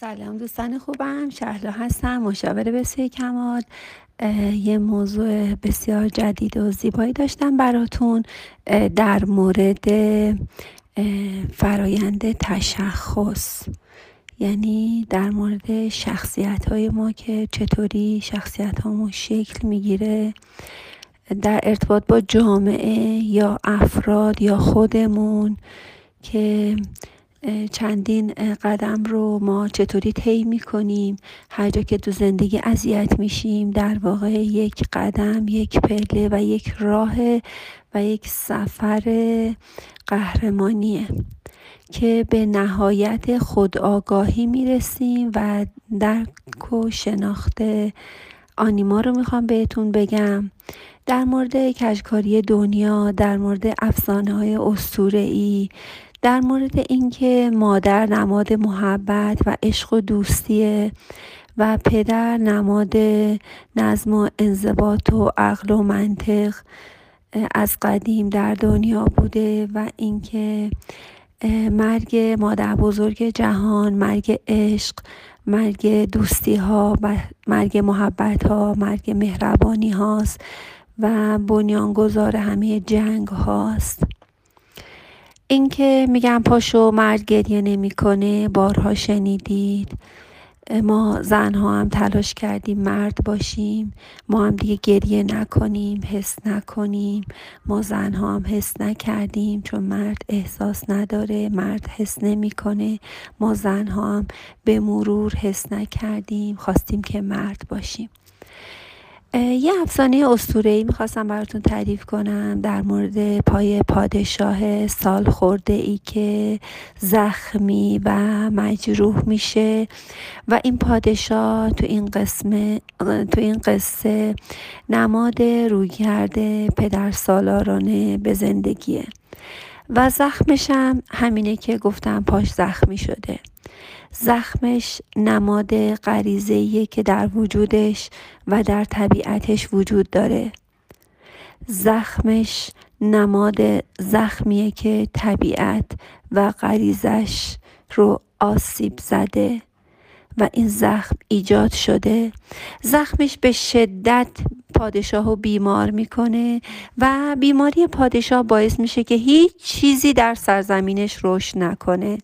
سلام دوستان خوبم، شهلا هستم، مشاور بسیار کمال. یه موضوع بسیار جدید و زیبایی داشتم براتون در مورد فرایند تشخص، یعنی در مورد شخصیت های ما که چطوری شخصیت هامون شکل میگیره در ارتباط با جامعه یا افراد یا خودمون، که چندین قدم رو ما چطوری طی می‌کنیم. هر جا که تو زندگی اذیت میشیم در واقع یک قدم، یک پله و یک راه و یک سفر قهرمانیه که به نهایت خودآگاهی میرسیم و درک و شناخت انیما رو میخوام بهتون بگم، در مورد کشکاری دنیا، در مورد افسانه‌های اسطوره‌ای، در مورد اینکه مادر نماد محبت و عشق و دوستیه و پدر نماد نظم و انضباط و عقل و منطق از قدیم در دنیا بوده، و اینکه مرگ مادر بزرگ جهان، مرگ عشق، مرگ دوستی ها و مرگ محبت ها، مرگ مهربانی هاست و بنیانگذار همه جنگ هاست. این که میگن پاشو مرد گریه نمی کنه بارها شنیدید. ما زنها هم تلاش کردیم مرد باشیم، ما هم دیگه گریه نکنیم، حس نکنیم. ما زنها هم حس نکردیم چون مرد احساس نداره، مرد حس نمی کنه. ما زنها هم به مرور حس نکردیم، خواستیم که مرد باشیم. یه افسانه اسطوره‌ای میخواستم براتون تعریف کنم در مورد پای پادشاه سالخورده‌ای که زخمی و مجروح میشه، و این پادشاه تو این قصه نماد رویگرد پدرسالارانه به زندگیه و زخمش هم همینه که گفتم پاش زخمی شده. زخمش نماد غریزه‌ایه که در وجودش و در طبیعتش وجود داره. زخمش نماد زخمیه که طبیعت و غریزش رو آسیب زده و این زخم ایجاد شده. زخمش به شدت پادشاهو بیمار میکنه و بیماری پادشاه باعث میشه که هیچ چیزی در سرزمینش رشد نکنه.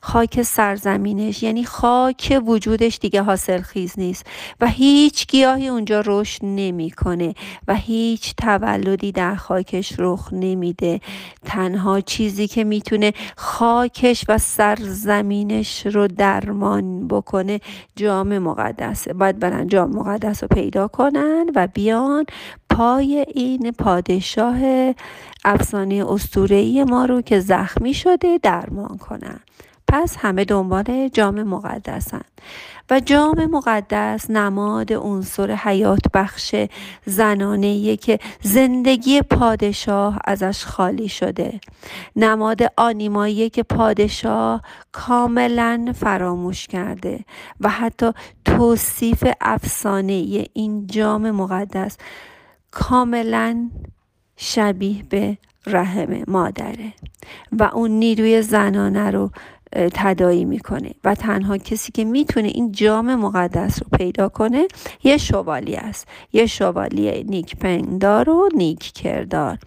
خاک سرزمینش یعنی خاک وجودش دیگه حاصلخیز نیست و هیچ گیاهی اونجا رشد نمیکنه و هیچ تولدی در خاکش رخ نمیده. تنها چیزی که میتونه خاکش و سرزمینش رو درمان بکنه جام مقدسه. باید برن جام مقدس رو پیدا کنن و بیان پای این پادشاه افسانه اسطوره‌ای ما رو که زخمی شده درمان کنن. پس همه دنبال جام مقدسن و جام مقدس نماد عنصر حیات بخش زنانه‌ایه که زندگی پادشاه ازش خالی شده. نماد آنیماییه که پادشاه کاملا فراموش کرده و حتی توصیف افسانه‌ای این جام مقدس کاملا شبیه به رحم مادره و اون نیروی زنانه رو تداعی میکنه و تنها کسی که میتونه این جام مقدس رو پیدا کنه یه شوالیه است، یه شوالیه نیک پندار و نیک کردار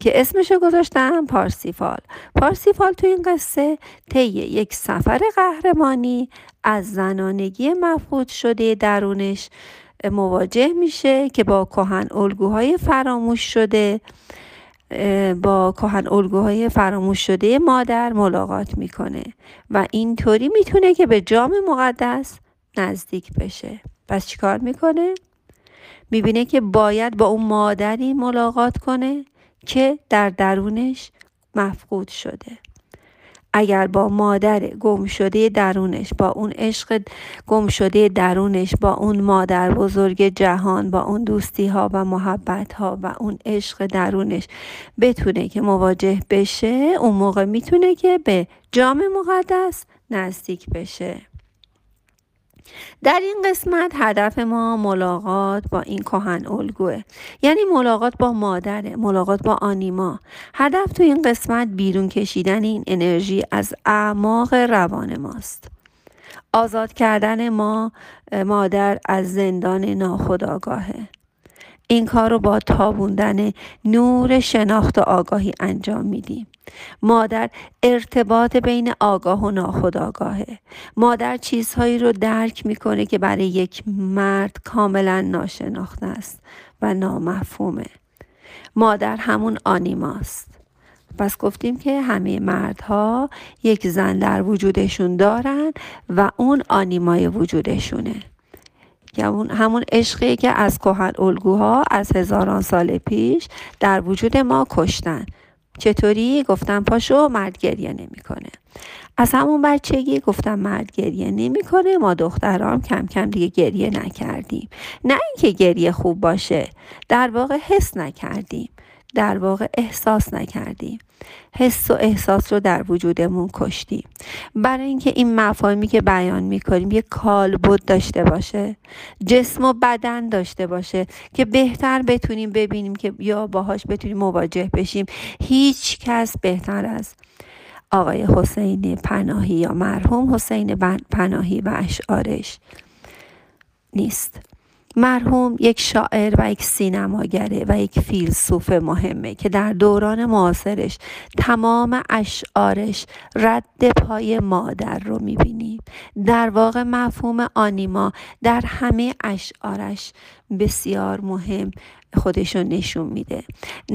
که اسمشو گذاشتم پارسیفال. پارسیفال تو این قصه طی یک سفر قهرمانی از زنانگی مفقود شده درونش مواجه میشه که با کهن الگوهای فراموش شده مادر ملاقات میکنه و اینطوری میتونه که به جام مقدس نزدیک بشه. پس چیکار میکنه؟ میبینه که باید با اون مادری ملاقات کنه که در درونش مفقود شده. اگر با مادر گم شده درونش، با اون عشق گم شده درونش، با اون مادر بزرگ جهان، با اون دوستی ها و محبت ها و اون عشق درونش بتونه که مواجه بشه، اون موقع میتونه که به جام مقدس نزدیک بشه. در این قسمت هدف ما ملاقات با این کهن الگوه، یعنی ملاقات با مادره، ملاقات با آنیما. هدف تو این قسمت بیرون کشیدن این انرژی از اعماق روان ماست. آزاد کردن مادر از زندان ناخودآگاهه. این کار رو با تابوندن نور شناخت و آگاهی انجام میدیم. مادر ارتباط بین آگاه و ناخودآگاهه. مادر چیزهایی رو درک میکنه که برای یک مرد کاملا ناشناخته است و نامفهومه. مادر همون انیماست. پس گفتیم که همه مردها یک زن در وجودشون دارن و اون انیمای وجودشونه. که همون عشقی که از کهن الگوها از هزاران سال پیش در وجود ما کشتن. چطوری؟ گفتم پاشو مرد گریه نمی کنه. از همون بچگی گفتم مرد گریه نمی کنه. ما دخترام کم کم دیگه گریه نکردیم. نه اینکه گریه خوب باشه، در واقع حس نکردیم، در واقع احساس نکردیم. حس و احساس رو در وجودمون کشتیم. برای اینکه این مفاهیمی که بیان می‌کنیم یک کالبد داشته باشه، جسم و بدن داشته باشه که بهتر بتونیم ببینیم که یا باهاش بتونیم مواجه بشیم. هیچ کس بهتر از آقای حسین پناهی یا مرحوم حسین پناهی و اشعارش نیست. مرحوم یک شاعر و یک سینماگره و یک فیلسوف مهمه که در دوران معاصرش تمام اشعارش رد پای مادر رو میبینیم. در واقع مفهوم انیما در همه اشعارش بسیار مهم خودشو نشون میده.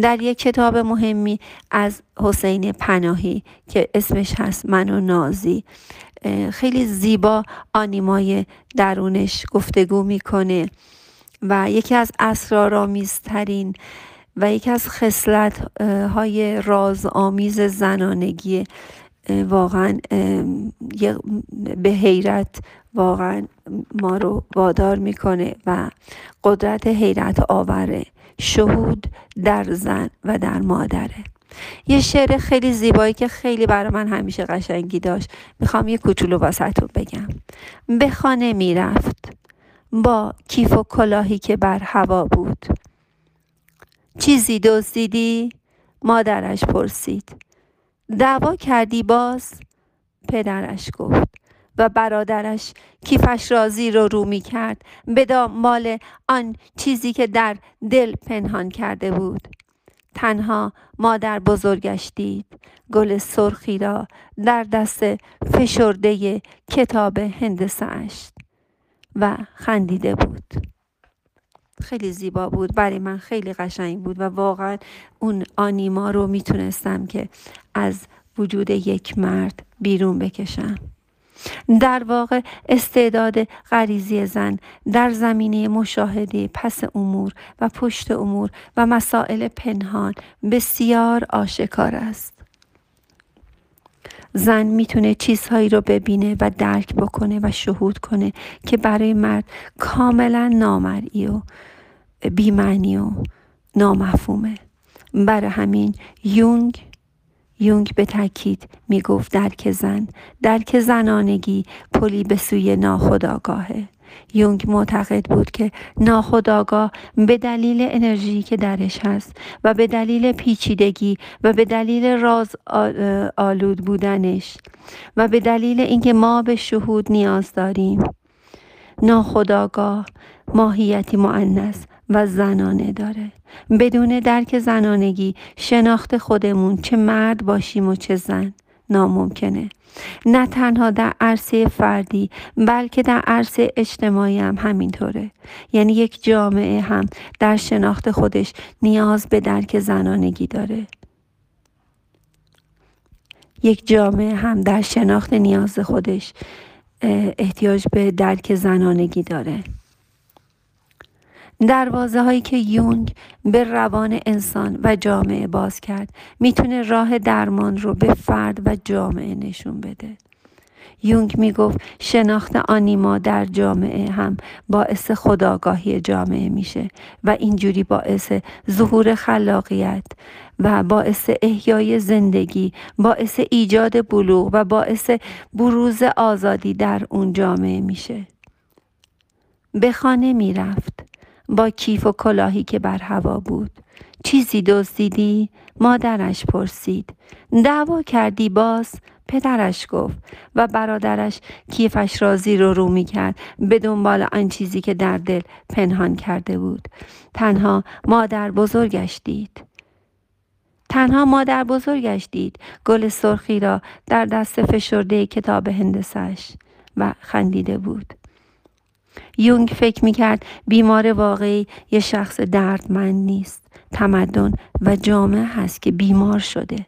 در یک کتاب مهمی از حسین پناهی که اسمش هست من و نازی، خیلی زیبا انیمای درونش گفتگو میکنه و یکی از اسرارآمیزترین و یکی از خصلت‌های رازآمیز زنانگی واقعا به حیرت واقعا ما رو وادار میکنه و قدرت حیرت آوره شهود در زن و در مادره. یه شعر خیلی زیبایی که خیلی برای من همیشه قشنگی داشت، میخوام یه کوچولو واسه‌تون بگم. به خانه میرفت با کیف و کلاهی که بر هوا بود. چیزی دزدیدی؟ مادرش پرسید. دعوا کردی باز؟ پدرش گفت. و برادرش کیفش را زیر و رو میکرد به دنبال آن چیزی که در دل پنهان کرده بود. تنها مادر بزرگش دید، گل سرخی را در دست فشرده کتاب هندسه اش و خندیده بود. خیلی زیبا بود، برای من خیلی قشنگ بود و واقعا اون انیما رو میتونستم که از وجود یک مرد بیرون بکشم. در واقع استعداد غریزی زن در زمینه مشاهده پس امور و پشت امور و مسائل پنهان بسیار آشکار است. زن میتونه چیزهایی رو ببینه و درک بکنه و شهود کنه که برای مرد کاملا نامرئی و بی‌معنی و نامفهومه. برای همین یونگ به تاکید میگفت درک زنانگی پلی به سوی ناخودآگاهه. یونگ معتقد بود که ناخودآگاه به دلیل انرژی که درش هست و به دلیل پیچیدگی و به دلیل راز آلود بودنش و به دلیل اینکه ما به شهود نیاز داریم، ناخودآگاه ماهیتی مؤنث و زنانه داره. بدون درک زنانگی شناخت خودمون، چه مرد باشیم و چه زن، ناممکنه. نه تنها در عرصه فردی بلکه در عرصه اجتماعی هم همینطوره. یعنی یک جامعه هم در شناخت خودش نیاز به درک زنانگی داره. یک جامعه هم در شناخت نیاز خودش احتیاج به درک زنانگی داره. دروازه هایی که یونگ به روان انسان و جامعه باز کرد میتونه راه درمان رو به فرد و جامعه نشون بده. یونگ میگفت شناخت انیما در جامعه هم باعث خودآگاهی جامعه میشه و اینجوری باعث ظهور خلاقیت و باعث احیای زندگی، باعث ایجاد بلوغ و باعث بروز آزادی در اون جامعه میشه. به خانه میرفت با کیف و کلاهی که بر هوا بود. چیزی دزدیدی؟ مادرش پرسید. دعوا کردی باز؟ پدرش گفت و برادرش کیفش را زیر و رو می‌کرد به دنبال آن چیزی که در دل پنهان کرده بود. تنها مادر بزرگش دید گل سرخی را در دست فشرده کتاب هندسش و خندیده بود. یونگ فکر می‌کرد بیمار واقعی یه شخص دردمند نیست. تمدن و جامعه هست که بیمار شده.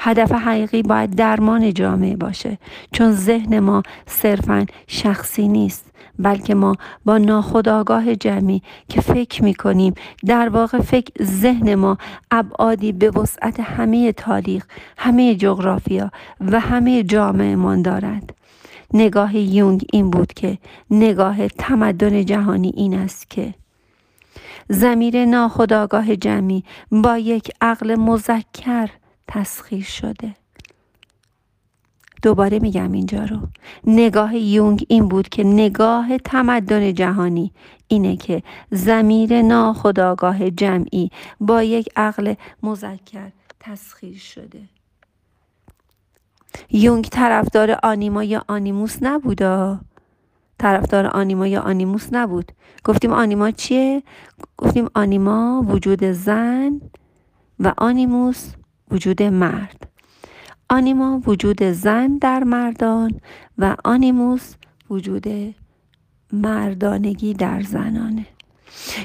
هدف حقیقی باید درمان جامعه باشه، چون ذهن ما صرفاً شخصی نیست، بلکه ما با ناخودآگاه جمعی که فکر می‌کنیم، در واقع ذهن ما ابعادی به وسعت همه تاریخ، همه جغرافیا و همه جامعه مان دارد. نگاه یونگ این بود که نگاه تمدن جهانی این است که ضمیر ناخودآگاه جمعی با یک عقل مذکر تسخیر شده. دوباره میگم اینجا رو. نگاه یونگ این بود که نگاه تمدن جهانی اینه که ضمیر ناخودآگاه جمعی با یک عقل مذکر تسخیر شده. یونگ طرفدار آنیما یا آنیموس نبود. گفتیم آنیما چیه؟ گفتیم آنیما وجود زن و آنیموس وجود مرد. آنیما وجود زن در مردان و آنیموس وجود مردانگی در زنانه.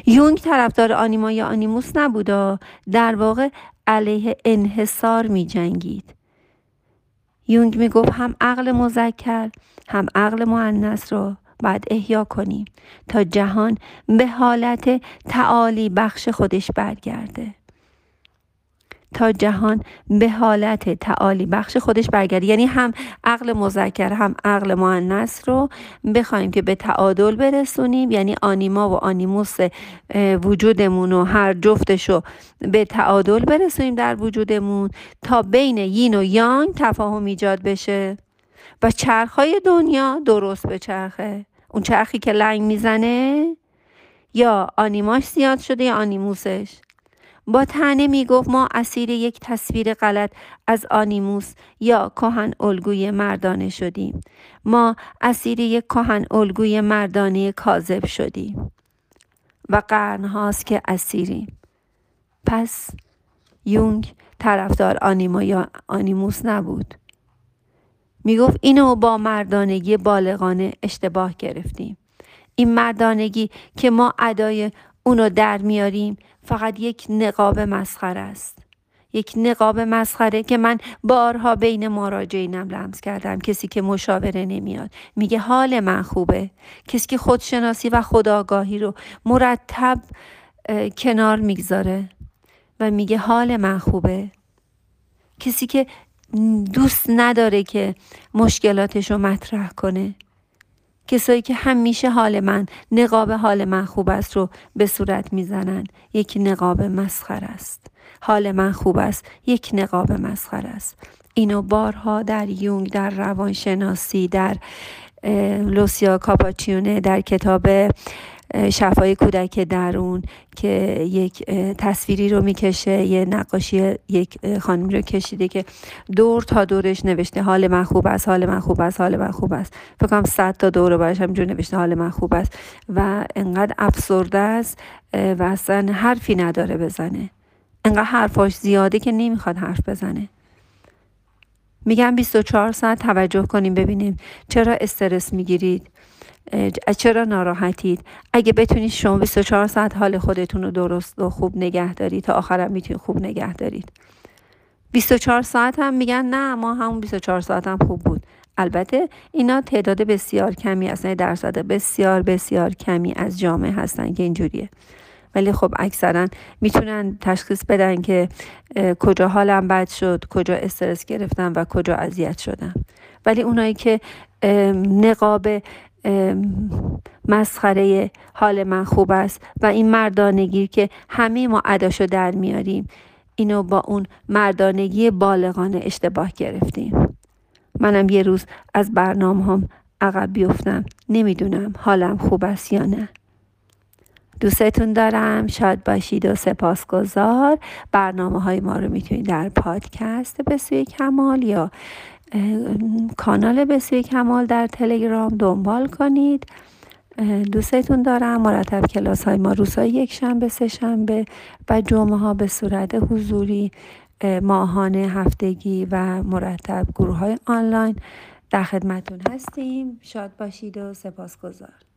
یونگ طرفدار آنیما یا آنیموس نبود، در واقع علیه انحصار می جنگید. یونگ می گفت هم عقل مذکر هم عقل مؤنث رو باید احیا کنیم تا جهان به حالت تعالی بخش خودش برگرده. یعنی هم عقل مذکر هم عقل مؤنث رو بخوایم که به تعادل برسونیم، یعنی آنیما و آنیموس وجودمون رو هر جفتشو به تعادل برسونیم در وجودمون، تا بین یین و یانگ تفاهم ایجاد بشه و چرخهای دنیا درست به چرخه. اون چرخی که لنگ میزنه یا آنیماش زیاد شده یا آنیموسش. با طعنه میگفت ما اسیر یک تصویر غلط از آنیموس یا کهن الگوی مردانه شدیم. ما اسیر یک کهن الگوی مردانه کاذب شدیم و قرن‌هاست که اسیریم. پس یونگ طرفدار آنیما یا آنیموس نبود. میگفت اینو با مردانگی بالغانه اشتباه گرفتیم. این مردانگی که ما ادای اونو در میاریم فقط یک نقاب مسخره است. یک نقاب مسخره که من بارها بین مراجعینم لمس کردم. کسی که مشاوره نمیاد میگه حال من خوبه. کسی که خودشناسی و خودآگاهی رو مرتب کنار میگذاره و میگه حال من خوبه. کسی که دوست نداره که مشکلاتش رو مطرح کنه. کسایی که همیشه حال من، نقاب حال من خوب است رو به صورت میزنن، یک نقاب مسخره است. حال من خوب است یک نقاب مسخره است. اینو بارها در یونگ، در روانشناسی، در لوسیا کاپاچیونه، در کتاب شفای کودک درون که یک تصویری رو میکشه، یه نقاشی یک خانمی رو کشیده که دور تا دورش نوشته حال من خوب است. فکر کنم 100 تا دور برش همینجور نوشته حال من خوب است و انقدر افسرده است و اصلا حرفی نداره بزنه. انقدر حرفاش زیاده که نمیخواد حرف بزنه. میگم 24 ساعت توجه کنیم ببینیم چرا استرس میگیرید، چرا ناراحتید. اگه بتونید شما 24 ساعت حال خودتون رو درست و خوب نگه دارید، تا آخرم میتونید خوب نگه دارید. 24 ساعت هم میگن نه ما همون 24 ساعت هم خوب بود. البته اینا تعداد بسیار کمی، اصلا درصد بسیار بسیار کمی از جامعه هستن که اینجوریه، ولی خب اکثرا میتونن تشخیص بدن که کجا حالم بد شد، کجا استرس گرفتم و کجا اذیت شدم. ولی اونایی که نقاب مسخره حال من خوب است و این مردانگی که همه ما اداشو در میاریم، اینو با اون مردانگی بالغانه اشتباه گرفتیم. منم یه روز از برنامه هم عقب بیفتم، نمیدونم حالم خوب است یا نه. دوستتون دارم، شاد باشید و سپاسگزار. برنامه‌های ما رو میتونید در پادکست به سوی کمال یا کانال به سوی کمال در تلگرام دنبال کنید. دوستتون دارم. مرتب کلاس های ما روزهای یکشنبه، سه شنبه و جمعه ها به صورت حضوری، ماهانه، هفتگی و مرتب گروه های آنلاین در خدمتتون هستیم. شاد باشید و سپاسگزار.